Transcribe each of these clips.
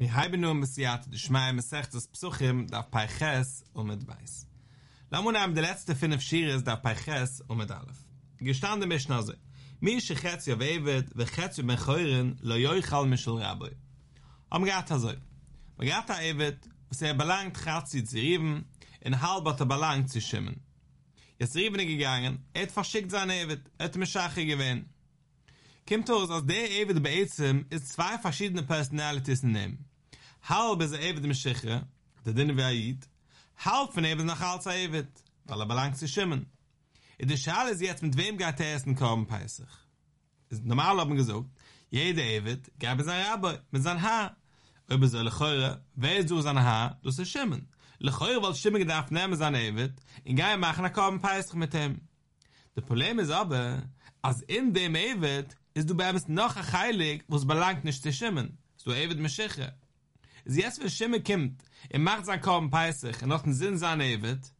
Mihaibinum Messiat Dishmai Mesechtes Psuchim Daf Paiches Umid Beis. Lamunam, der letzte 5 Shir ist Daf Paiches Umid Aleph. Gestande Mishnah so: Mi shechetz yaveved vechetz mechoirin lo yoichal mishul rabbi. Amgat so: Magata evet, was belangt hat sie zeriven, in halbata belangt sie schimmen. Jetzt riven gegangen, verschickt seine evet, meschache gewen. Kimmt aus, als der evet beizem ist 2 verschiedene Personalities in dem. Halb is evet meshechre, der din vayid, halb von evet nach als evet, weil belangt sie schimmen. In der Schale ist jetzt, mit wem geht der Essen kommen, Pesach? Normal haben wir gesagt, jeder evet gab es ein Rabbi mit seinem Haar. Ob es lechoire, wer ist so sein Haar, das ist Schimmen. Lechoire, weil Schimmen gedacht, nehmen sein evet, in Geil machen, dann kommen Pesach mit ihm. Das Problem ist aber, als in dem evet ist du bei ihm noch ein Heilig, wo es belangt nicht zu Schimmen. So evet mit Schichere. Jetzt, wenn Schimmen kommt, macht sein kommen Pesach, und noch den Sinn sein evet,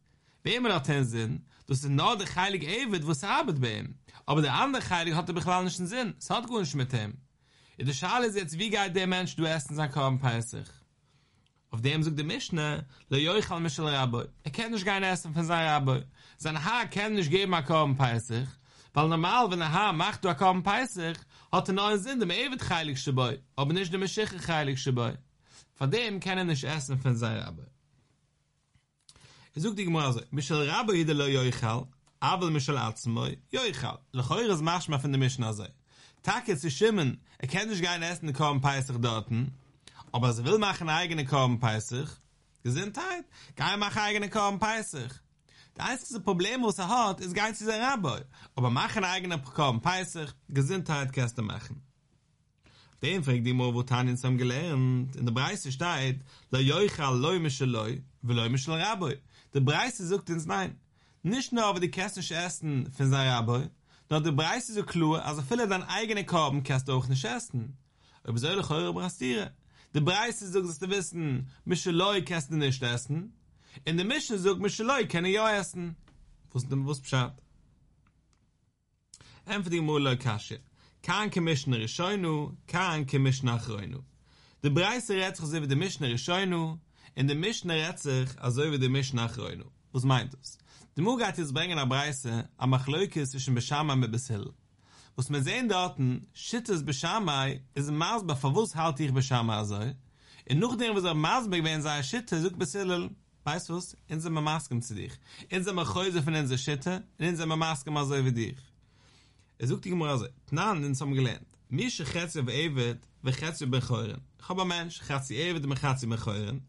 bei ihm noch den Sinn, das ist nur der Heilige evet, wo es arbeitet bei ihm. Aber der andere Heilige hat den nicht Sinn. Es hat gut nicht mit ihm. In der Schale ist jetzt, wie geht der Mensch, du essen sein Korban Pesach? Auf dem sagt der Mischner, lo yoichal mishul rabbi. Kann nicht gehen essen von seinem Rabbi. Sein Haar kann nicht geben an Korban Pesach, weil normal, wenn ein Haar macht, du an Korban Pesach, hat er noch einen Sinn, dem evet heilig dabei, aber nicht dem Meschiche heilig dabei. Von dem kann er nicht essen von seinem Rabbi. Ich sage die Gemara so, mishul rabbi jeder lo yoichal, aber mishul atzmoi yoichal. Lechoires machst man von der Mischner so. Tag ist Schimmen, kann nicht gerne essen, den Korban Pesach dort. Aber will machen eigene Korban Pesach. Gesundheit, kann machen eigene Korban Pesach. Das einzige Problem, was hat, ist gar nicht dieser Rabbi. Aber machen eigene Korban Pesach, Gesundheit kannst du machen. Dem fragt die Mor, wo Tanins haben gelernt, in der Breise steht, lo yoichal lo mishel loi, ve lo mishel Rabbi. Der Breise sagt uns nein. Nicht nur, aber die kannst nicht essen für sein Rabbi, nur der Preis ist so klar, also viele deine eigenen Korben kannst du auch nicht essen. Aber soll ich eure Brastiere? Der Preis ist so, dass du wissen, Micheloi kannst du nicht essen. In der Mischel sagt, Micheloi kann ich auch essen. Wusst Bescheid. Einfach die Mole Kasche. Kein Kemischner Rishoinu, kein Kemischner Achroinu. Der Preis rät sich so wie der Mischner Rishoinu, in der Mischner rät sich also wie der Mischner Achroinu. Was meint das? Die Muga hat jetzt bringen eine Breise am Achleuke zwischen Beshamai und Beshil. Was wir sehen dort, Schittes Beshamai ist ein Masber, für was halte ich Beshamai so? Und nachdem wir so ein Masber, wenn sie ein Schitte, sucht Beshil, weißt du was, in seinem Masken zu dich. In seinem Chäuse von unserer Schitte, in seinem Masken so wie dich. Er sucht die Gemara so, Tnan, in seinem Gelände. Mische Chetze auf Evet, und Chetze auf Becheuren. Ich habe ein Mensch, Chetze Evet und Chetze Becheuren.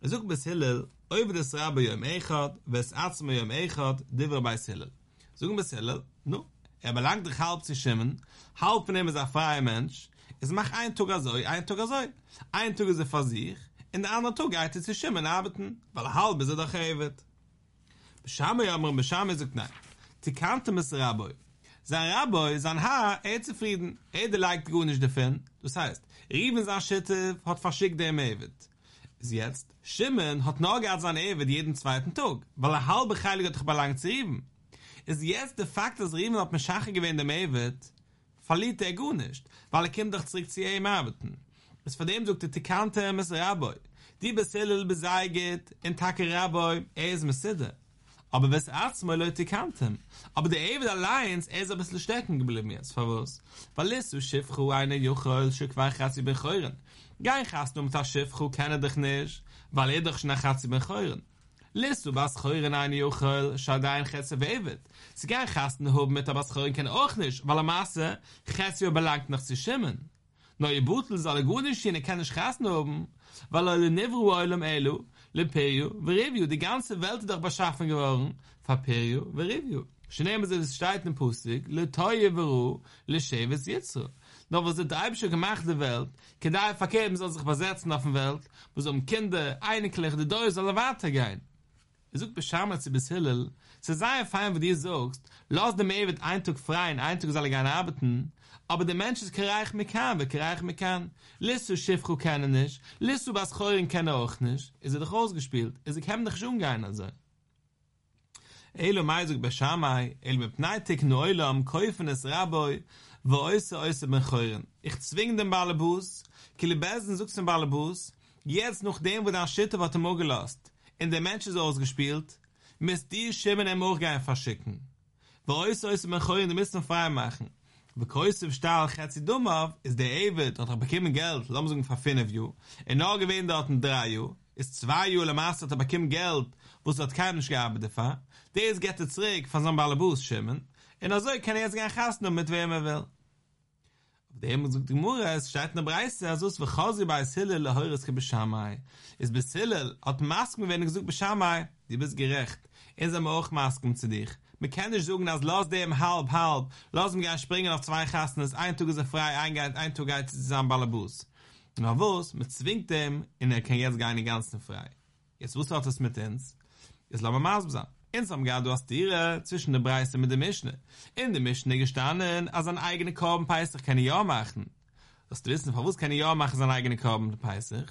Er sucht Beshil, Oiv des Rabbi Yom Echad, Wes Atzma Yom Echad, Diver bei Sillel. Sogen bei Sillel, nu, belangt dich halb zu schimmen, halb von ihm ist ein freier Mensch, es macht ein Tag azoi, ein Tag azoi. Ein Tag ist er für sich, in der anderen Tag geht er zu schimmen arbeiten, weil halb ist er doch hevet. Beshamai Yomrim, Beshamai sagt nein, die kannte mit Rabbi. Sein Rabbi, sein Haar, zufrieden, der leikt gut nicht davon. Das heißt, Riven sein Schitte hat verschickt dem hevet. Jetzt, Schimmen hat noch gar sein evet jeden zweiten Tag, weil halbe Heilig hat belangt zu Riven. Ist jetzt der Fakt, dass Riven hat Meschache gewähnt dem evet, verliert gut nicht, weil kommt doch zurück zu ihm arbeiten. Es von dem sagt die Kante mit Rabbi. Die Beshillel beseiget, in Take Rabbi, ist Messidde. Aber was Arzt mal Leute kannten. Aber der evet allein ist ein bisschen stecken geblieben jetzt, verwusst. Weil es so Schiffru eine Jochel, Schökwach hat sie becheuren. Gein hast du mit das Schiffru, kenne dich nicht, weil doch schnach hat sie becheuren. Lässt du was Cheuren eine Jochel, Schadein, Chetze, Wevet. Sie gein hast du mit was Cheuren kann auch nicht, weil Masse Chetze belangt nach zu schimmen. Neue Bootel soll gut nicht stehen, kann ich Chasten oben, weil alle Nivru Eulem Elu, Lepeju, Verevju, die ganze Welt ist doch beschaffen geworden, Fapeju, Verevju. Schneemen sie das steitende Pustik, Letoye Veru, Lecheves Jitzu. Doch was die eibische gemachte Welt, Kedai verkeben soll sich versetzen auf der Welt, wo so Kinder, Einiklich, die Deu soll weitergehen. Er sucht Beschammert sie bis Hillel, sie sei fein, wo du sagst, lass dem Ewet Eintug frei, Eintug soll er gerne arbeiten, aber der Mensch ist kereich mekan, wer kereich mekan. Liss du Schiffru kenne nicht, liss du was Chörin kenne auch nicht, ist doch ausgespielt, ist kann dich schon gehen, also. Elo meizug Beshamai, el mepneitik neulam, käufen es Rabbi, Ich zwing den Balabus, Kilibesen sucht den Balabus, jetzt nachdem, wo der Schütte war, der Morgen lässt, in der Mensch ist ausgespielt, müsst ihr Schimmen im Morgen verschicken. Wir müssen frei machen. The cost of Stahl Chatzidumov is the Avid, that I became Geld, Lomsung for 5 years, and now given that in 3 years, is 2 years the master that became Geld, was that keinen gearbeitet war. This gets it zurück von so einem Balabus schimmen, and also kann jetzt gar Hass noch mit wem will. Auf dem sucht die Mura, es steht eine Preis, also es verkauft bei Hillel heures Gebeshamai. Ist bis Hillel hat Masken, wenn gesucht Beschamai, die bist gerecht. Es haben auch Masken zu dich. Man kann nicht sagen, dass lass dem halb, lass dem gar springen auf 2 Kasten, das ein Tug ist frei, ein Tug geht zusammen Balabus. Na was, man zwingt dem, und kann jetzt gar nicht ganzen frei. Jetzt wusste auch das mit uns. Jetzt lassen wir Maßbub sein. Insam gar, du hast Tiere zwischen den Preise mit dem Mischne. In dem Mischne gestanden, als ein eigener Korbenpeisig keine Jahr machen. Das du wissen, warum keine Jahr machen, sein eigener Korbenpeisig?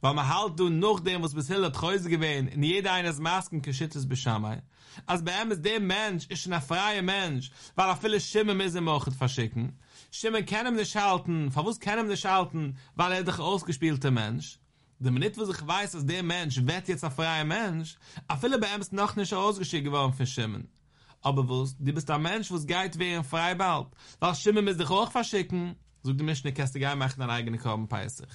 Weil man halt du noch dem, was bis Hillel Treuse gewähnt, in jeder eines Masken geschüttes Beschamai. Als bei ihm ist der Mensch, ist ein freier Mensch, weil viele Schimmen müssen machen verschicken. Schimmen können nicht halten, verwusst können nicht halten, weil doch ausgespielter Mensch. Denn man nicht, was ich weiß, dass der Mensch wird jetzt ein freier Mensch, aber viele bei ihm ist noch nicht ausgeschickt geworden für Schimmen. Aber was, du bist ein Mensch, was geht wie ein freier Bald, weil Schimmen müssen dich auch verschicken, so die Menschen kannst du gar machen, an eigenen Korben peisig.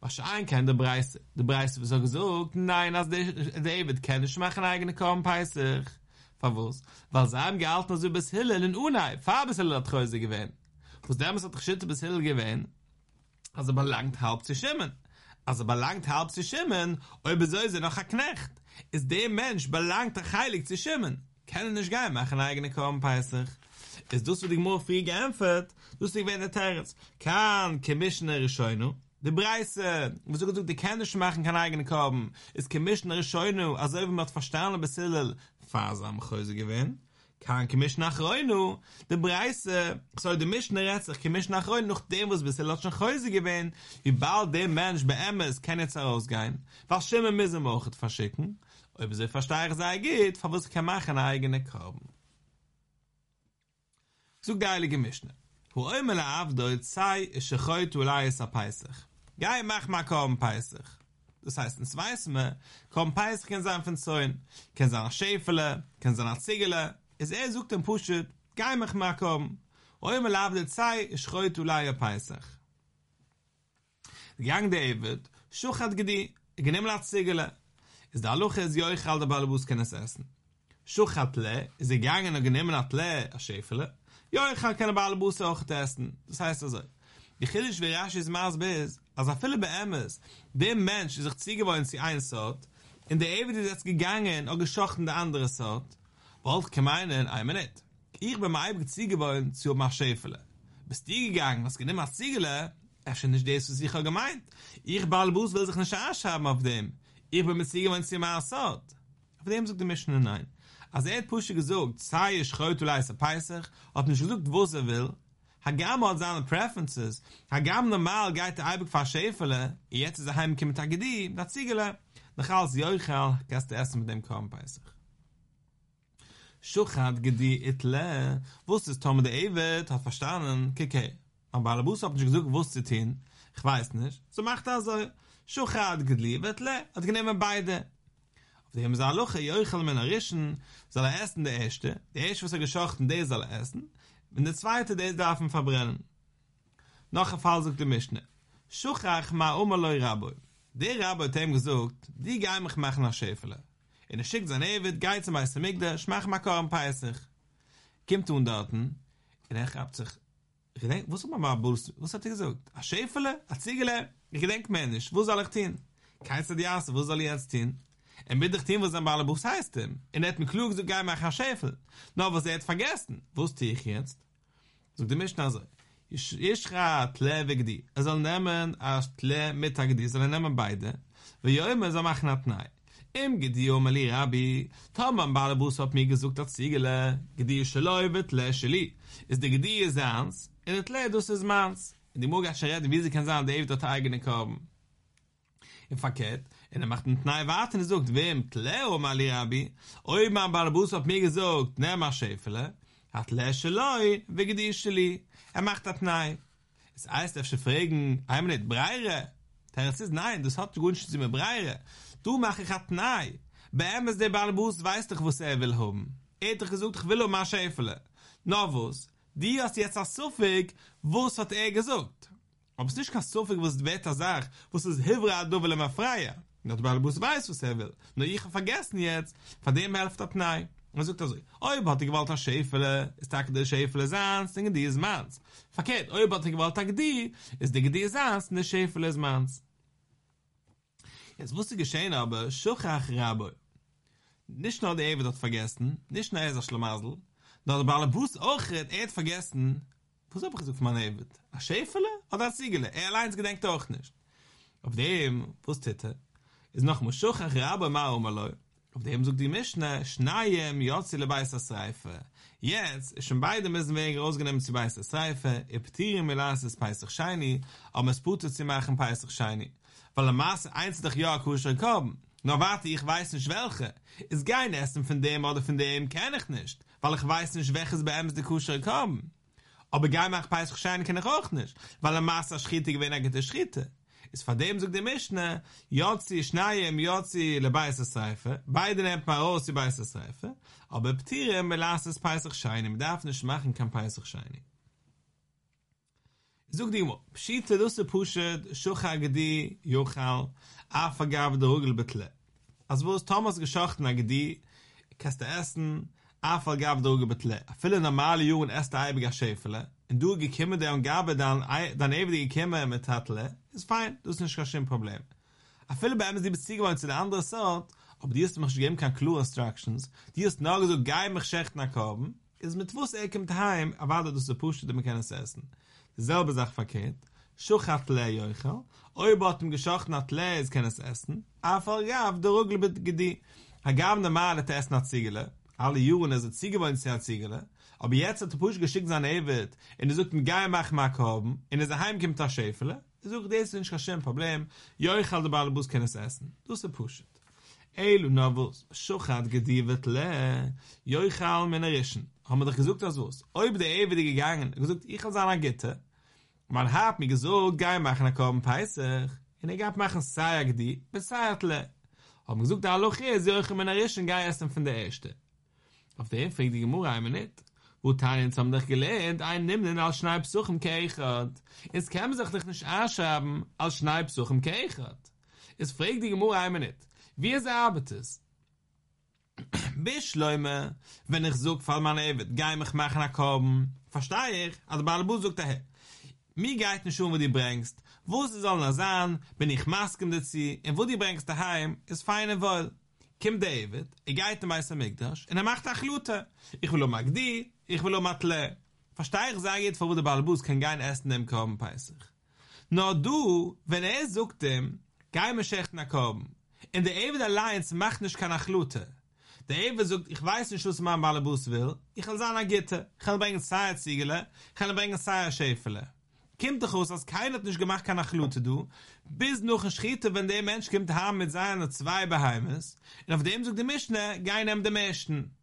Was ein kann der Preis wird so gesagt, nein, als David kann nicht machen eigene Kornpeiser. Verwus, weil sie haben gehalten, dass sie bis Hillel in Unai, Fabes Hillel hat Reuse gewähnt. Aus dem ist hat Geschitte bis Hillel gewähnt, also belangt halb zu schimmen. Und besäu sie noch ein Knecht. Ist der Mensch belangt der Heilig zu schimmen. Kann nicht gehen machen eigene Kornpeiser. Ist das, was dich morgen früh geämpft, du hast dich wegen der Territz. Kann Commissioner scheuen. Die Preise, was du gesagt, die kann nicht machen, kann eigene Korben. Ist Commissioner Scheunu, also wie man verstanden bis Hillel, fasam Chöse gewinnt. Kann Commissioner Scheunu. Die Preise, soll die Mischner jetzt, Commissioner Scheunu, noch dem, was bis Hillel schon Chöse gewinnt, wie bald der Mensch bei Emmes kann jetzt herausgehen. Was Schimmer müssen wir auch verschicken? Ob sie versteigen sei, geht, von was kann machen, eigene Korben. So geile Mischner. Hu oimel ha'avdoit sei, shechoit ulai es ha'peisach. Gai mach ma korben peisach. Das heißt, ins weiß man, korben peisach kann sein von Zäun, kann sein nach Schäfele, kann sein nach Ziegele. Es sucht den Pushet, gai mach ma korben. Hu oimel ha'avdoit sei, shechoit ulai ha'peisach. Gang der Ewet, schuchat gedi, genehm la Ziegele. Es da luch es joich al der Balabus kann es essen. Schuchat le, es gegangen und genehm hat le a Schäfele. Ja, ich kann keine Balabus auch testen. Das heißt also, die Chilisch wie rasch ist Maß bis, also viele bei Emmes, der Mensch, der sich ziege wollen, sie eine Sort, in der Ewig ist jetzt gegangen und geschochten der andere Sort, wollte ich meinen, einmal nicht. Ich bin mir ewig ziege wollen, sie macht Schäfele. Bist die gegangen, was genehm als Ziegele, ist nicht das, was ich auch gemeint. Ich Balabus will sich nicht Arsch haben auf dem. Ich bin mir ziege wollen, sie macht Sort. Auf dem sagt die Mischner nein. Als hat Pusche gesagt, sei ich heute leise Peisach, hat nicht gesagt, wo sie will. Hagam hat seine Preferences. Hagam normal geht der Eibig für Schäfele, jetzt ist er heimgekommen mit Agedi, mit der Ziegele. Nach als Joichel kannst du essen mit dem Korn Peisach. Schuchat gedi itle, wusstest Tom der Ewet, hat verstanden, keke. Aber Balabus hat nicht gesagt, wusstet ihn, ich weiß nicht. So macht er so, Schuchat gedi itle, hat genommen beide. Die haben gesagt, Luche, Joichel, meine Rischen, soll er essen, der Erste. Der Erste, was er geschochten, der soll er essen. Und der Zweite, der darf ihn verbrennen. Noch ein Fall sagt der Mischne. Schuchach ma umaloi Raboi. Der Raboi hat ihm gesagt, die gehen mich machen nach Schäfele. Und er schickt sein Ewit, geht zum Eisamigdash, mach mal Korn Peisach. Kommt und dorten, und er schreibt sich, ich denke, was hat man mal Bulls? Was hat er gesagt? A Schäfele? A Ziegele? Ich denke mir nicht, wo soll ich hin? Keins hat die Asse, wo soll ich jetzt hin? Und mit dem, was am Balabus heißt ihm. Und er hat mir klug gesagt, geh mal nach Schäfel. Nur was er hat vergessen. Wusste ich jetzt? So, die Mischner so. Ich schreie Tle weg die. Er soll nehmen als Tle Mittag die. Soll nehmen beide. Weil ja immer so machen hat nein. Im Gedi Omeli Rabbi. Tom am Balabus hat mir gesagt, das Ziegele. Gedi Scheloi wird Tle Scheli. Ist der Gedi ist eins. Und der Tle das ist meins. Und die Moga schreien, wie sie kann sagen, der Ewig dort eigene Korben. Im Verkehrt. Und er macht einen Tnei warten und sagt, wem? Tleo, Mali Rabbi. Oib, mein Balabus hat mir gesagt, ne, mach Schäfele. macht das nein. Es heißt, dass sie fragen, einmal nicht breire. Der Herz ist nein, das hat die Gunst, sie mir breire. Du mach ich hat nein. Bei ihm ist der Balbus, weiß doch, was will haben. Hat gesagt, ich will um ein Schäfele. No, was? Die ist jetzt ein Suffig, was hat gesagt? Ob es nicht kein Suffig, was die Weta sagt, was es Hilfrat, du will immer freie. Der Balbus weiß, was will. Nur ich habe vergessen jetzt, von dem hilft das nein. Und er sagt also, ob hat die Gewalt an Schäfele, ist der Gewalt an Schäfele sonst, in die ist Manns. Verkehrt, ob hat die Gewalt an die, ist der Gewalt sonst, in der Schäfele ist Manns. Jetzt wusste geschehen aber, Schuchach Rabbi. Nicht nur der Ewe hat vergessen, nicht nur er ist Schlamasel, nur der Balabus auch hat vergessen. Was habe ich gesagt von meinem Ewe? Ein Schäfele oder ein Ziegele? Er allein gedenkt auch nicht. Auf dem, wusste er, ist noch mal Schuchach Rabbi Maumaloi. Auf dem sucht die Mischne, Schneiem, Jotzile Beißes Reife. Jetzt ist schon beide müssen wegen rausgenommen zu Beißes Reife, Eptirim Melases Peisach Scheini, aber es putet sie machen Peisach Scheini. Weil am Maße einzig ja Kusher kommen. Nur warte, ich weiß nicht welche. Ist kein Essen von dem oder von dem kenne ich nicht. Weil ich weiß nicht, welches bei ihm ist der Kusher kommen. Aber gar mach Peisach Scheini kenne ich auch nicht. Weil am Maße Schritte gewinnen geht der Schritte. Ist von dem sagt die Mischne, Jotzi, Schneiem, Jotzi, le Beißes Reife. Beide nehmt mal raus, die Beißes Reife. Aber Ptirem, belastes Peisach Scheini. Man darf nicht machen, kein Peisach Scheini. Sog die Mo. Pschiete, dusse Pushet, Schucha, Gedi, Jochal, Afagabe, der Rugel, Betle. Also wo ist Thomas geschochten, Gedi, kannst du essen, Afagabe, der Rugel, Betle. Viele normale Jungen essen eibig Schäfele. Und du gekimme der und gabe dann ewige gekimme mit Tatle, ist fein, das ist nicht kein Problem. A viele bei einem sie beziehen wollen zu der anderen Sort, aber die ist mich gegeben kann Clue Instructions, die ist nur so geil mich schächt nach oben, ist mit wuss kommt heim, erwartet dass der Pusht, damit kann es essen. Dieselbe Sache verkehrt, Schuchatle Joichel, Oibotum geschocht nach Tle, es kann es essen, aber gab der Rugel mit Gedi, gab normal das Essen nach Ziegele, alle Jungen also Ziege wollen zu Ziegele, aber jetzt hat der Pusch geschickt sein Ewit, und er sucht einen Geimachmark haben, und er sagt, heim kommt der Schäfele, er sucht, das ist nicht kein Problem, Joichal, der Balabus kann es essen. Das ist der Pusch. Eilu, Novus, Schuchat, Gedivet, Le, Joichal, Menerischen. Haben wir doch gesagt, das was? Ob der Ewit gegangen, er gesagt, ich als einer Gitte, man hat mir gesagt, Geimachmark haben, Peisach, und er gab machen, Saya, Gedi, Besayat, Le. Haben wir gesagt, der Aloche ist Joichal, Menerischen, Gai essen von der Erste. Auf den fragt die Gemurra einmal nicht. Wo Tanins haben dich gelernt, einen nimmt ihn als Schneipsuch im Keichert. Es kann sich dich nicht anschaben als Schneipsuch im Keichert. Es fragt die Gemurra einmal nicht. Wie es arbeitet? Bischleume, wenn ich suche, fall man ewig, geh mich machen nach oben. Verstehe ich? Also Balabu sucht daher. Mir geht nicht schon, wo die bringst. Wo sie sollen das an, bin ich Masken dazu, und wo die bringst daheim, ist feine Wohl. Kim David, ich gehe dem Meister Migdash, und macht auch Lute. Ich will um Agdi, ich will um Atle. Verstehe ich, sage jetzt, wo der Balbus kann kein Essen nehmen, kommen, Peisach. Nur du, wenn sucht dem, kein Meschächtner kommen. In der Ewe der Alliance macht nicht keine Achlute. Der Ewe sagt, ich weiß nicht, was mein Balbus will, ich will seine Gitte, ich will bringen Zaya-Ziegele, ich will bringen Zaya-Schäfele. Kommt doch aus, als keiner hat nicht gemacht, kann Achlute, du. Bis noch ein Schritt, wenn der Mensch kommt, haben mit seiner zwei Beheimes. Und auf dem sagt die Mischne, gehen ihm dem Ersten.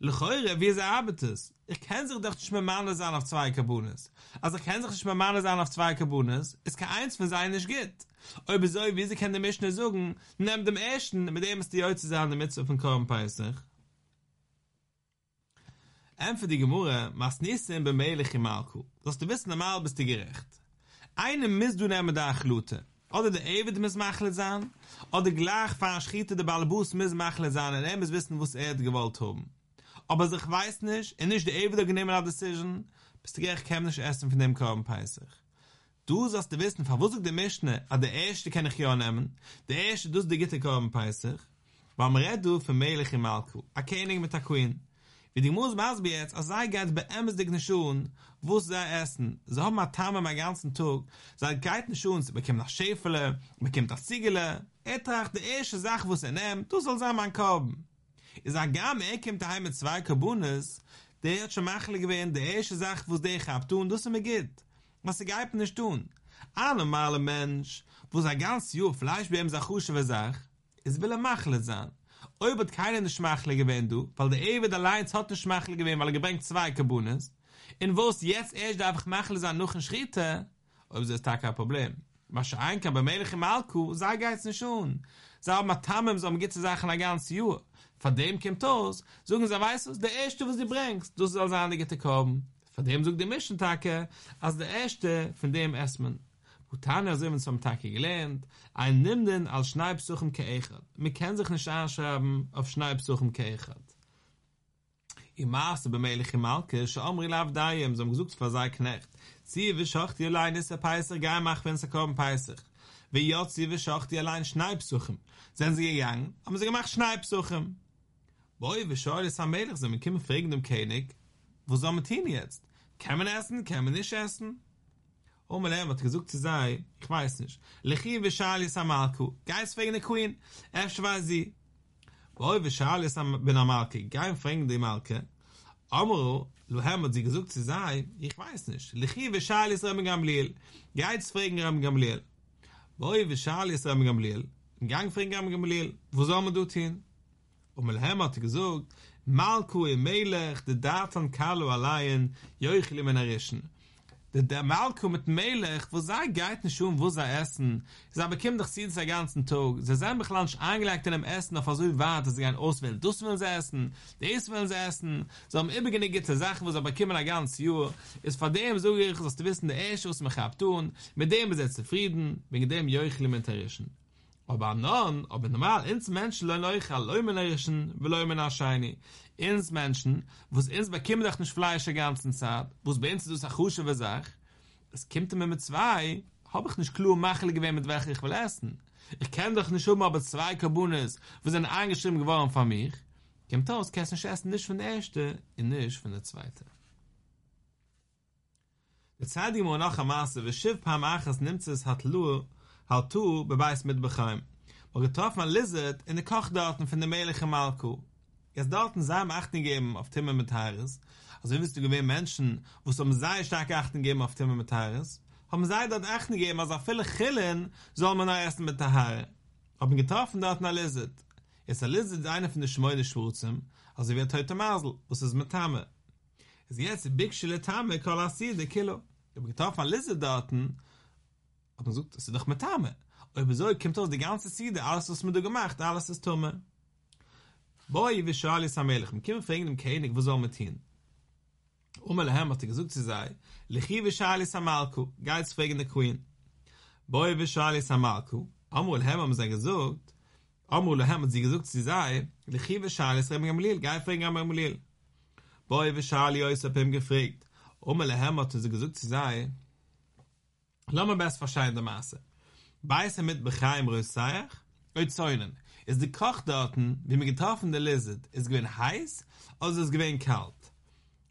Lechoire, wie sie arbeitet. Ich kann sich doch nicht mehr Mann sein auf zwei Kabunes. Also ich kann sich nicht mehr Mann sein auf zwei Kabunes. Es kann eins von sein nicht geht. Aber so, wie sie kann dem Mischne sagen, nimm dem Ersten, mit dem ist die heute zusammen, damit sie auf den Korn peisig. Für die Gemurre, machst nichts in Bemelich im Alku. Dass du bist normal, bist du gerecht. Einem misst du nehmen der Achlute. Oder der Ewid misst Machle sein, oder gleich verschiete der Balbus misst Machle sein, und er misst wissen, was er gewollt haben. Aber sich weiß nicht, und nicht der Ewid genommen hat Decision, bist du gerecht, kann nicht essen von dem Korben Peisach. Du sollst du wissen, verwusst du die Mischne, an der Erste kann ich ja nehmen, der Erste, du sollst die Gitte Korben Peisach, weil man redet du für Melich im Alku, a König mit der Queen. Wie die Mose Masbi jetzt, als sei geht bei Emes dicken Schuhen, wo sie essen, sie haben mal Tame meinen ganzen Tag, sie hat keinen Schuhen, sie bekommt nach Schäfele, bekommt nach Ziegele, tracht die erste Sache, wo sie nimmt, du sollst einmal ankommen. Ich sage, gar kommt daheim mit zwei Kabunes, der hat schon Machle gewähnt, die erste Sache, wo sie gehabt tun, das ist mir geht, was sie gehabt nicht tun. Ein normaler Mensch, wo sie ein ganzes Jahr Fleisch bei ihm sagt, ich will ein Machle sein. Oibet keinen Schmachle gewähnt du, weil der Ewed allein hat den Schmachle gewähnt, weil gebringt zwei Kabunes. In wo es jetzt erst einfach Machle sein noch ein Schritt, ob es ist da kein Problem. Was ein kann, bei Melech im Alku, sei geht's nicht schon. Sei auch mit Tammim, so geht es Sachen ein ganzes Jahr. Von dem kommt aus, sagen sie, weißt du, der Erste, was du bringst, du sollst an die Gitte kommen. Von dem sagt die Mischung, als der Erste, von dem erst man. Utana sind wir zum Tag gelernt, ein Nimden als Schneibsuchem keichat. Man kann sich nicht anschreiben auf Schneibsuchem keichat. Im Maße bemelech im Alke, schon Omri lav daiem, so gesucht für sein Knecht. Sie wischocht die allein ist der Peiser, gar mach, wenn sie kommen Peiser. Wie jetzt sie wischocht die allein Schneibsuchem. Sind sie gegangen, haben sie gemacht Schneibsuchem. Boi, wischocht ist am Melech, so man kann fragen dem König, wo soll man hin jetzt? Kann man essen, kann man nicht essen? Oma Lehm hat gesucht zu sein, ich weiß nicht. Lechi v'shali samalku, geist wegen der Queen, erst war sie. Boi v'shali samalki, geist wegen der Malke. Amro, Lehm hat sie gesucht zu sein, ich weiß nicht. Lechi v'shali samalki, Gamliel, geist wegen Ram Gamliel. Boi v'shali samalki, Gamliel, geist wegen Ram Gamliel, wo soll man dort hin? Oma Lehm hat gesucht, Malku im Melech, de Datan Kalu allein, joichli menarischen. Der Malko mit Melech, wo sei geht nicht um, wo sei essen. Sie bekommen doch sie den ganzen Tag. Sie sind beklanisch angelegt in dem Essen, auf was sie warten, sie gehen auswählen. Das will sie essen, das will sie essen. So am übrigen gibt es Sachen, wo sie bekommen ein ganzes Jahr. Ist von dem so gierig, dass du wissen, der Esch, was man kann tun. Mit dem ist er zufrieden, wegen dem Jöchli mit Herrischen. Aber nun, aber normal, ins Menschen leuen euch an Leumenerischen, wie Leumenerscheini. Ins Menschen, wo es ins bekämmt euch nicht Fleisch die ganze Zeit, wo es bei uns durch Achusche versagt, es kommt mir mit zwei, habe ich nicht klug Machle gewählt, mit welcher ich will essen. Ich kenne doch nicht um, aber zwei Kabunes, wo sind eingeschrieben geworden von mir. Kommt aus, kannst nicht essen, nicht von der Erste, und nicht von der Zweite. Der Zeitgimo noch am Maße, wie Schiff paar Machers nimmt es, hat Lur, Haltu, beweist mit Bechaim. Wo getroffen an Lizard in den Kochdaten von der Melech im Alku. Jetzt dorten sei ihm Achten geben auf Timme mit Haris. Also wie wirst du gewähren Menschen, wo es um sei stark Achten geben auf Timme mit Haris? Haben sei dort Achten geben, also auf viele Chillen soll man auch essen mit der Haare. Haben getroffen dort an Lizard. Jetzt an Lizard ist einer von den Schmöde-Schwurzem, also wird heute Masel, wo es ist mit Tame. Jetzt Big Schille Tame, Kolassi, der Kilo. Haben getroffen an Lizard dorten, aber man sagt, das ist doch mit Tame. Und so kommt aus die ganze Seite, alles was man da gemacht, alles ist Tome. Boi, wie Schali Samelech, man kann fragen dem König, wo soll man hin? Und Lehem hat gesagt, sie sei, Lechi wie Schali Samalku, geiz fragen der Queen. Boi, wie Schali Samalku, Amru Lehem haben sie gesagt, Amru Lehem hat sie gesagt, sie sei, Lechi wie Schali Samelech, geiz fragen Gamliel. Boi, wie Schali Yosapim gefragt, und Lehem hat sie gesagt, sie sei, lass mir best verschein der Maße. Beiße mit Bechaim Rösseich, und Zäunen. Ist die Kochdaten, wie mir getroffen der Lizard, ist gewinn heiß, also ist gewinn kalt.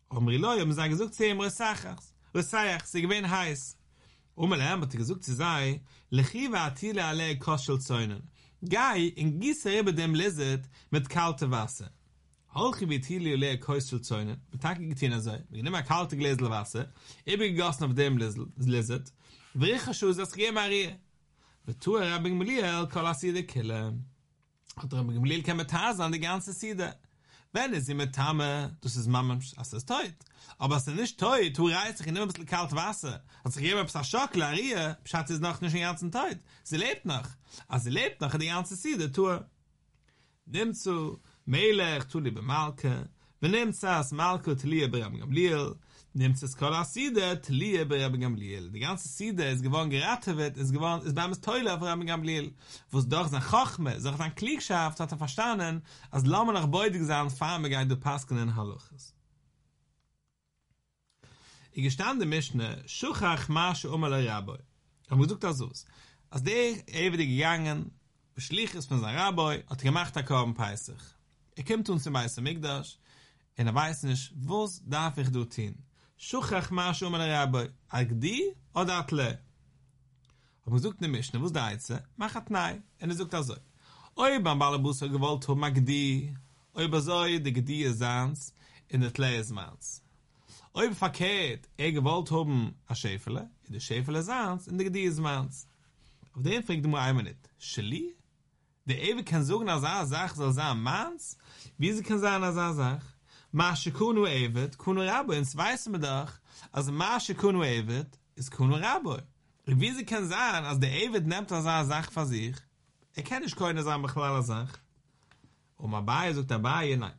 Omri Loi, haben sie gesagt, sie haben Rösseich, sie gewinn heiß. Omelehem hat gesagt, sie sei, Lechiva Attila alle Koschel Zäunen. Gai, in Gieße rebe dem Lizard mit kaltem Wasser. Holchi wie Attila alle Koschel Zäunen, betake Gittina sei, wir nehmen ein kalte Gläsel Wasser, eben gegossen auf dem Lizard, וריחה שהוא זסגי מריה. ותו הרבי גמליאל כל הסידה כלה. הרבי גמליאל כמתאזן די ganze סידה. Wenn es ihm mit Tame, das ist Mammes, das ist teut. Aber es ist nicht teut, du reißt dich in immer ein bisschen kalt Wasser. Als ich jemand bis nach Schokolarier, beschatzt es noch nicht den ganzen teut. Sie lebt noch. Also sie lebt noch die ganze Siede, tu. Nimm zu, Melech, tu liebe Malke. Wenn nimmst du das Malke, tu liebe Rabbi Gamliel. Nimmt es Kola Sida, Tliye bei Rabbi Gamliel. Die ganze Sida ist gewohnt geraten wird, ist gewohnt, ist beim Teule von Rabbi Gamliel. Wo es doch sein Chochme, so sein Kliegschaft hat verstanden, als Lama nach Beutig sein, Farme geht durch Pasken in Halluches. Ich gestande Mischne, Schuchach Masche Omele Rabbi. Ich habe gesagt, das ist. Als der ewige gegangen, beschlich ist von seinem Rabbi, hat gemacht der Korben Peisig. Er kommt uns im Weißen Migdash, und er weiß nicht, wo darf ich dort hin? Schuchach Masche Omele Rabbi, Agdi oder Atle? Aber sucht eine Mischne, wo es da heißt, mach Atnei. Und sucht das so. Oi, beim Balabusser gewollt haben Agdi, oi, bei so, die Gdi ist ans, in der Atle ist mans. Oi, verkehrt, gewollt haben a Schäfele, in der Schäfele ist ans, in der Gdi ist mans. Auf den fragt du mir einmal nicht, Scheli Der Ewe kann sagen, dass Sach soll sein Manns, wie sie kann sagen, dass Sach. Masche kunu evet, kunu raboi. Und weißt du doch, also Masche kunu evet ist kunu raboi. Und wie sie kann sagen, als der Ewe nimmt das Sach von sich, kann nicht keine Sach. Und Abai sagt Abai, nein.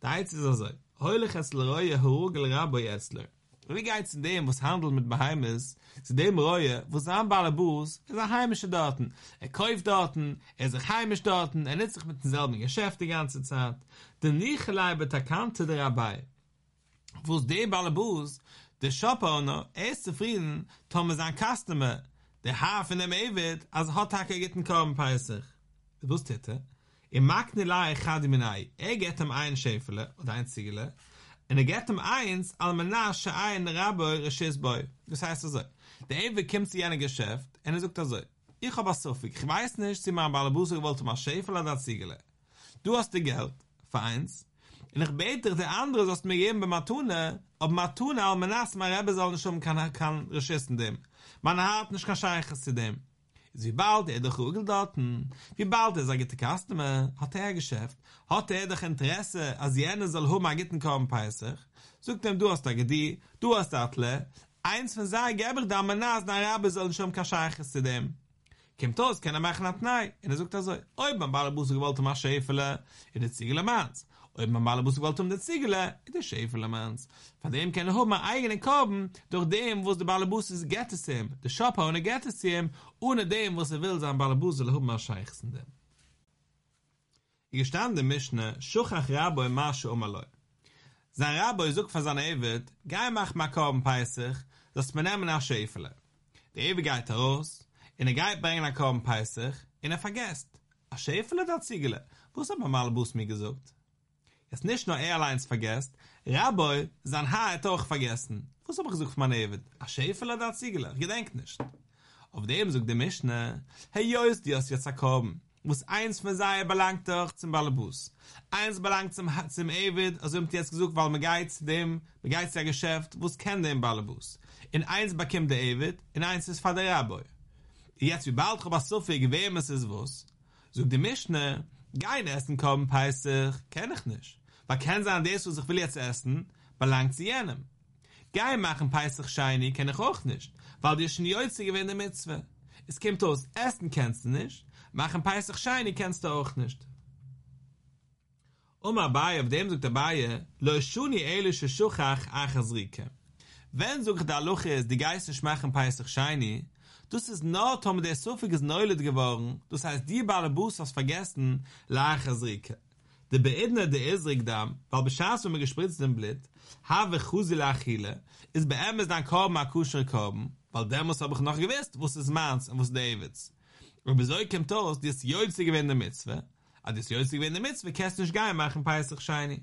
Da ist es so. Heulich es leroye, herugel raboi esler. Wie geht es in dem, was Handel mit Beheim ist, zu dem Reue, wo es am Balabus ist ein heimischer Daten. Kauft Daten, ist heimisch Daten, nützt sich mit demselben Geschäft die ganze Zeit. Denn nicht leibe Takante der Rabbi. Wo es der Balabus, der Shop-Owner, ist zufrieden, Thomas an Customer, der Haaf in dem Ewit, als Hottake geht ein Korbenpeisig. Du wusst hätte, im Magnilai Chadiminai, geht am einen Schäfele oder ein Ziegele, und geht ihm eins, almanach, ein Rabbi, Rishis Boy. Das heißt also, der Ewe kommt zu einem Geschäft, und sagt also, ich habe was so viel, ich weiß nicht, sie machen Balabus, ich wollte mal Schäfer oder Ziegele. Du hast dir Geld, für eins, und ich bete der andere, sollst mir geben bei Matune, ob Matune, almanach, mein Rabbi soll nicht schon, kann Rishissen dem. Man hat nicht kein Scheiches zu dem. Wie bald doch Rugeldaten, wie bald sagt der Customer, hat Geschäft, hat doch Interesse, als jene soll Homa gitten kommen, peisig, sucht dem, du hast da Gedi, du hast da Atle, eins von sei, geber da Manas, na Rabbe soll schon Kascheiches zu dem. Kommt aus, kann machen Atnei, und sucht da so, ob man Balabus gewollt um Schäfele, in der Ziegele Manns, ob man Balabus gewollt um der Ziegele, in der Schäfele Manns. Von dem kann Homa eigene kommen, durch dem, wo es der Balabus ist, geht es ihm, der Shopper ohne geht es ihm, ohne dem, was will, sein Balabus soll Homa Scheiches zu dem. Ich gestande Mischne, Schuchach Raboi Masche Omaloi. Sein Raboi sucht von seiner Ewit, geh mach mal Korben peisig, dass man nehmen nach Schäfele. Der Ewit geht heraus, in der Geit bringen nach Korben peisig, in der vergesst. A Schäfele oder Ziegele? Wo ist aber Balabus mir gesucht? Jetzt nicht nur er allein vergesst, Raboi, sein Haar hat auch vergessen. Wo ist aber gesucht von meiner Ewit? A Schäfele oder Ziegele? Gedenk nicht. Auf dem sucht der Mischne, hey Joist, die hast jetzt a Korben. Was eins von sei belangt doch zum Balabus. Eins belangt zum Evid, also habt ihr jetzt gesucht, weil man geht ja Geschäft, wo es kennt den Balabus. In eins bekommt der Evid, in eins ist Vater Raboi. Jetzt wie bald, ob es so viel gewähm ist, was? Sogt die Mischne, kein Essen kommen, peisig, kenn ich nicht. Weil kein sein, das, was ich will jetzt essen, belangt sie jenem. Kein machen, peisig, scheini, kenn ich auch nicht. Weil die Schneeuze gewinnt der Mitzwe. Es kommt aus, Essen kennst du nicht. Machen Peisach Scheini kennst du auch nicht. Abai, auf dem sagt Abai, lo shuni eile schuchach achazrike. Wenn so der Luche ist, die Geister machen Peisach Scheini, das ist nur, Tom, der ist so viel gesneulet geworden, das heißt, die Balabus was vergessen, lachazrike. Der Beidner der Esrigdam, weil beschaß, wenn man gespritzt im Blit, habe Chusilachile, ist bei ihm ist dann Korben, Akusher Korben, weil der muss habe ich noch gewusst, wo es ist Mans und wo es Davids. Und wieso kommt aus, die ist jöitze gewähne Mitzwe? Aber die ist jöitze gewähne Mitzwe, kannst du nicht geil machen, Peisach Scheini.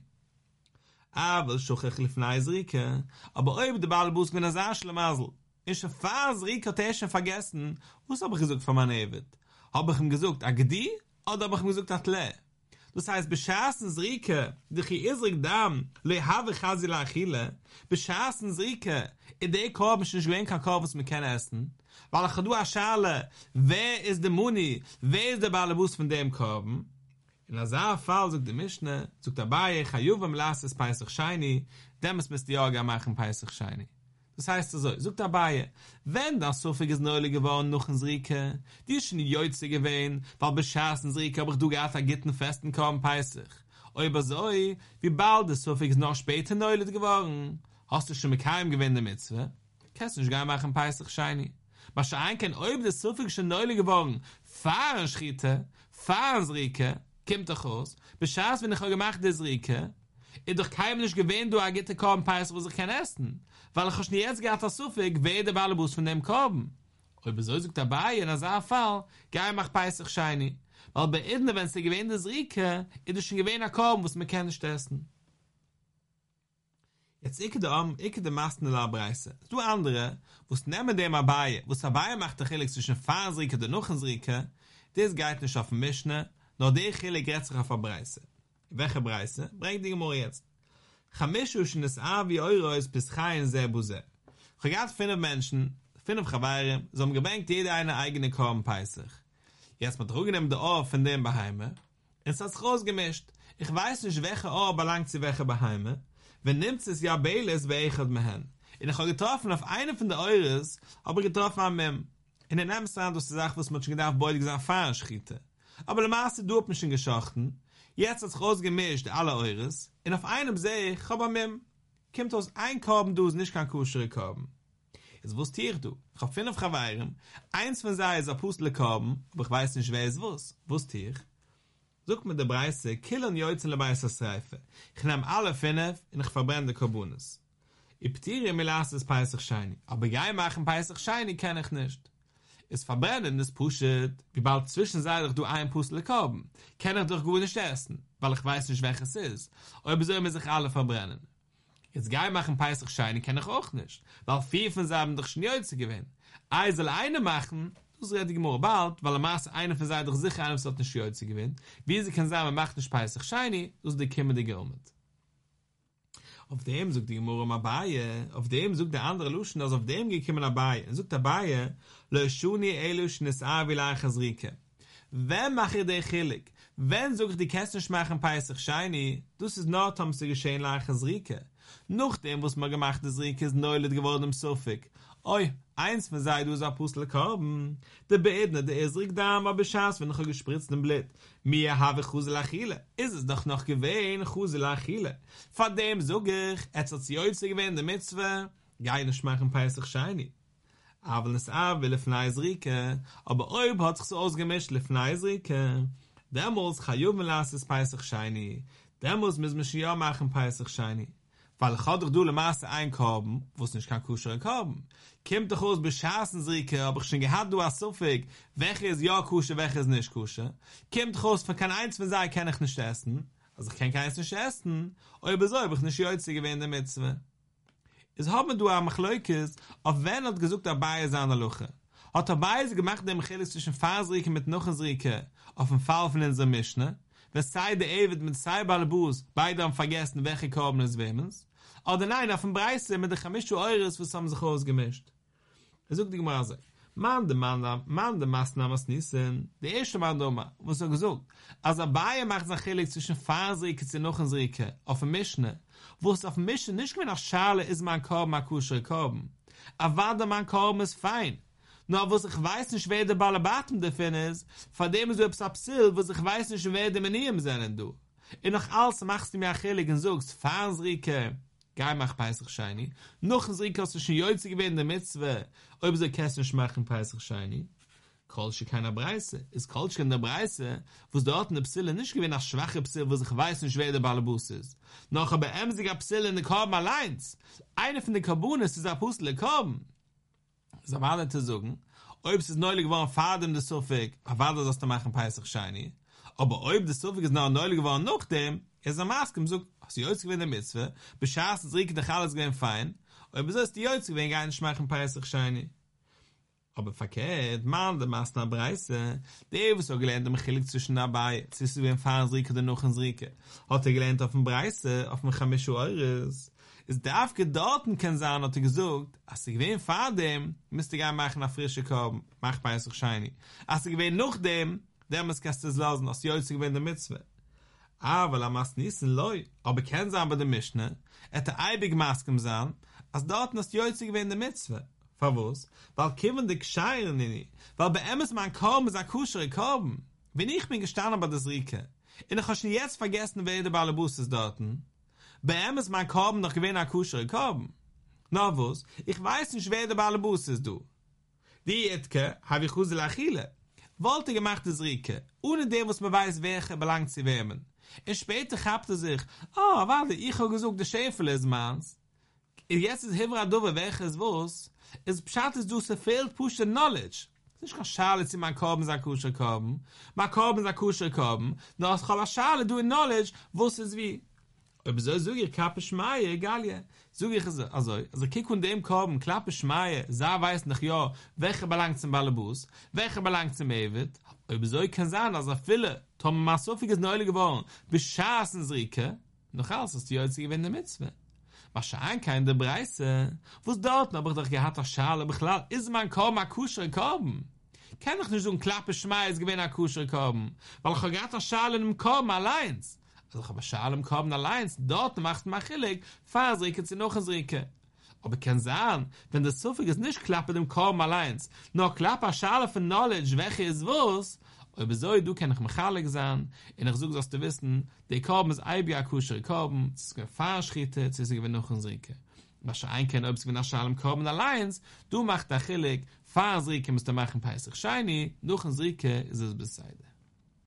Aber, schuchech lefnei Zrike, aber ob der Balabus gewinnt das Arschle Masel. Ich fahre Zrike, hat er schon vergessen, was habe ich gesagt von meiner Ewit? Habe ich ihm gesagt, Agdi, oder habe ich ihm gesagt, Atle? Das heißt, beschaßen Zrike, dich hier Isrik Dam, lehave Chazila Achille, beschaßen Zrike, in der Korb, ich nicht gewähne kann Korb, was wir können essen. Weil ich du schale, wer ist der Muni, wer ist der Balabus von dem Korben? In dieser Fall sagt die Mischne, sagt Abai, Chayuvem las es Peisach Scheini, dem es müsst die Orga machen Peisach Scheini. Das heißt so, sagt Abai, wenn das so viel Gesnäule geworden noch in Zrike, die ist schon die Jöitze gewesen, weil beschaßen Zrike, aber du gehst an Gitten festen Korben Peisach. Aber so, wie bald ist so viel Gesnäule noch später neulet geworden? Hast du schon mit keinem gewähnt der Mitzwe? Kannst du nicht gar machen Peisach Scheini? Was ein kein ob das so viel schon neule geworden. Fahren Schritte, fahren Zrike, kommt doch aus. Beschaß, wenn ich auch gemacht das Zrike, ich doch keinem nicht gewähnt, du agete Korbenpeis, wo ich kann essen. Weil ich nie jetzt gehabt das so viel, gewäh der Balabus von dem Korben. Und so sagt Abai, in dieser Fall, geh mach Peisach Scheini. Weil bei Idne, wenn es dir gewähnt das Zrike, ist es schon gewähnt der Korben, wo es mir kann nicht essen. Jetzt ich de Masten der Abreise. Du andere, wo es nehmen dem Abai, wo es Abai macht der Chilik zwischen Fahrensrike und Nuchensrike, das geht nicht auf den Mischne, nur der Chilik rät sich auf der Breise. Welche Breise? Bring die Gemorre jetzt. Chamishu schines a wie Euros bis Chayen sehr buze. Chagat 5 Menschen, 5 Chavarem, so haben gebankt jeder eine eigene Korbenpeisig. Jetzt mal drüben der Ohr von dem Beheime. Es hat sich rausgemischt. Ich weiß nicht, welcher Ohr belangt zu welcher Beheime. Wenn nimmt es ja Beiles, welcher man hat. Und ich habe getroffen auf einen von den Eures, aber getroffen an Mem. In der Namensland ist die Sache, was man schon gedacht hat, beide gesagt, fahren schritte. Aber der Maße durfte mich schon geschochten. Jetzt hat es rausgemischt, alle Eures. Und auf einem sehe ich, aber Mem, kommt aus ein Korben, du es nicht kann kuschere Korben. Jetzt wusste ich, du. Ich habe viele Fragen. Eins von sei ist ein Pustelkorben, aber ich weiß nicht, wer es wusste. Wusste ich. Such mir die Preise, kill und jäuzel bei der Streife. Ich nehme alle fünf und ich verbrenne die Korbunes. Ich petiere mir lasse es Pesach Sheni. Aber ich mache Pesach Sheni, kann ich nicht. Es verbrennen es pushet, wie bald zwischenseitig du ein Pustelkorben. Kann ich doch gut nicht essen, weil ich weiß nicht, welches ist. Oder soll man sich alle verbrennen? Jetzt gehe ich machen Pesach Sheni, kann ich auch nicht. Weil vier von sie haben doch schon jäuzel gewinnen. Ich soll eine machen, das rede ich mir bald, weil am Maße einer von sich sicher einem sollte nicht Schäuze gewinnen. Wie sie kann sagen, man macht nicht Pesach Sheni, das ist die Kimme der Gilmet. Auf dem sucht die Gemurre Mabaye, auf dem sucht der andere Luschen, also auf dem gekommen Abaye. Sucht Abaye, Löschuni Elusch Nes'a Vilay Chazrike. Wenn mache ich dich hillig? Wenn sucht die Kästen schmachen Pesach Sheni, das ist noch Tomse geschehen Lai Chazrike. Nachdem, was man gemacht ist, Rike ist neulet geworden im Sufik. Oi, eins von sei, du ist ein Pustelkorben. Der Beedner, der ist Rik da, aber beschaß, wenn ich ein gespritzten Blit. Mir habe ich Chusel Achille. Ist es doch noch gewähn, Chusel Achille. Von dem sag ich, jetzt hat sie heute gewähnt, der Mitzwe. Geine schmachen Pesach Sheni. Aber es ab, will Lefnei ist Rike. Aber ob hat sich so ausgemischt, Lefnei ist Rike. Demmels, Chayuven lass es Pesach Sheni. Demmels müssen wir Schia machen Pesach Sheni. Weil ich habe doch du Maße einkorben, wo es nicht kann kuschere korben. Kommt doch aus Beschassensrike, aber ich schon gehabt du hast so viel, welche ist ja kusche, welche ist nicht kusche. Kommt doch aus, von kein eins von sei kann ich nicht essen. Also ich kann keins nicht essen, aber so habe ich nicht heute gewähnt der Mitzwe. Es hat mir du am Achleukes, auf wen hat gesucht dabei seiner Luche. Hat dabei sie gemacht dem Achilles zwischen Fasrike mit Nuchensrike, auf dem Fall von unserer Mischne. Was sei der Ewit mit zwei Balbus, beide haben vergessen, welche Korben es wemens. Oder nein, auf dem Preise mit der Chamischu Eures, was haben sich ausgemischt. Er sagt die Gemara so, man de Maßnahmen nissen, der erste Mann da, was er gesagt. Als Abaye macht sein Chilik zwischen Fasrike und Nuchensrike, auf dem Mischne, wo es auf dem Mischne nicht mehr nach Schale ist, man Korben, man kuschere Korben. Aber der Mann Korben ist fein. Nur was ich weiß nicht, wer der Balabatum davon ist, von dem ist du etwas absil, was ich weiß nicht, wer der Meniem sein du. Und noch alles machst du mir achillig und sagst, fahren Rike, geh mach Pesach Sheni, noch ein Rike, was du schon jäuze gewähnt, der Mitzwe, ob sie Kästen schmachen Pesach Sheni. Kolsche keiner Breise, ist Kolsche keiner Breise, wo es dort eine Psille nicht gewähnt, nach schwache Psille, wo ich weiß nicht, wer der Balabus ist. Noch aber emsiger Psille in der Korben allein. Eine von den Korbunes ist der Pustle Korben. So war das zu sagen, ob es neulich geworden Faden des Sufik, aber das hast du machen Pesach Sheni. Aber ob das Sufik ist noch neulich geworden nach dem, ist am Maskem so, hast du jetzt gewinnt der Mitzwe, beschaßt es Rike, dich alles gewinnt fein, ob es ist die jetzt gewinnt, gar nicht machen Pesach Sheni. Aber verkehrt, man, der Masna Breise, der ist so gelernt, der Chilik zwischen dabei, zwischen dem Faden Rike und noch ins Rike. Hat gelernt auf dem Breise, auf dem Chamischu Eures. Es darf gedorten kann sein, hat gesagt, als ich wen fahr dem, müsst ihr gerne machen, eine frische Korben, mach Pesach Sheni. Als ich wen noch dem, der muss kannst du es lassen, als die Hälfte gewinnt der Mitzwe. Aber la machst nicht ein Leu, aber kann sein bei der Mischne, hätte eibig Maskem sein, als dort ist die Hälfte gewinnt der Mitzwe. Verwus, weil kiven die Gscheiren nicht, weil bei ihm ist mein Korben, ist ein kuschere Korben. Wenn ich bin gestanden bei das Rike, und ich habe schon jetzt vergessen, wer der Balabus ist dort. Bei ihm ist mein Korben noch gewähne ein kuschere Korben. Na was? Ich weiß nicht, wer der Balabus ist, du. Die Etke habe ich Chusel Achille. Wollte gemacht ist Rike, ohne dem, was man weiß, welche belangt sie wem. Und später gab er sich, oh, warte, ich habe gesagt, der Schäfel ist meins. Und jetzt ist Hivra Dove, welches was? Es beschadet, du so viel pusht der Knowledge. Es ist kein Schale, es ist mein Korben, es ist ein kuschere Korben. Mein Korben ist ein kuschere Korben. Nur es ist kein Schale, du in Knowledge, wusste es wie. Aber so sage ich, klappe Schmeier, egal ja. Sage ich also kick und dem Korben, klappe Schmeier, sah weiß nach ja, welcher belangt zum Balabus, welcher belangt zum Ewit. Aber so kann sein, also viele, Tom macht so vieles Neule geworden, beschaßen sie Rike, noch alles ist die einzige Wende Mitzwe. Was scheint kein der Preise. Was dort, aber doch gehabt, das Schale, aber klar, ist mein Korben, ein kuschere Korben. kann ich nicht so ein Klappe Schmeiß gewinn a Kusher kommen, weil ich gerade nach Schalem kommen allein. Also ich habe Schalem kommen allein, dort macht man chillig, fahr Zrike, zieh noch ein Zrike. Aber kann sein, wenn das Zufig ist nicht Klappe dem kommen allein, noch Klappe Schalem von Knowledge, welche ist was, aber so du kann ich mechalik sein, und ich suche das zu wissen, die Korben ist ein Bia Kusher kommen, es ist Fahrschritte, zieh sie gewinn noch ein Zrike. Was schon ein kann, ob es nach Schalem kommen allein, du machst da chillig, fahr Zrike, musst du machen Peisach Scheini, noch ein Zrike ist es beseide.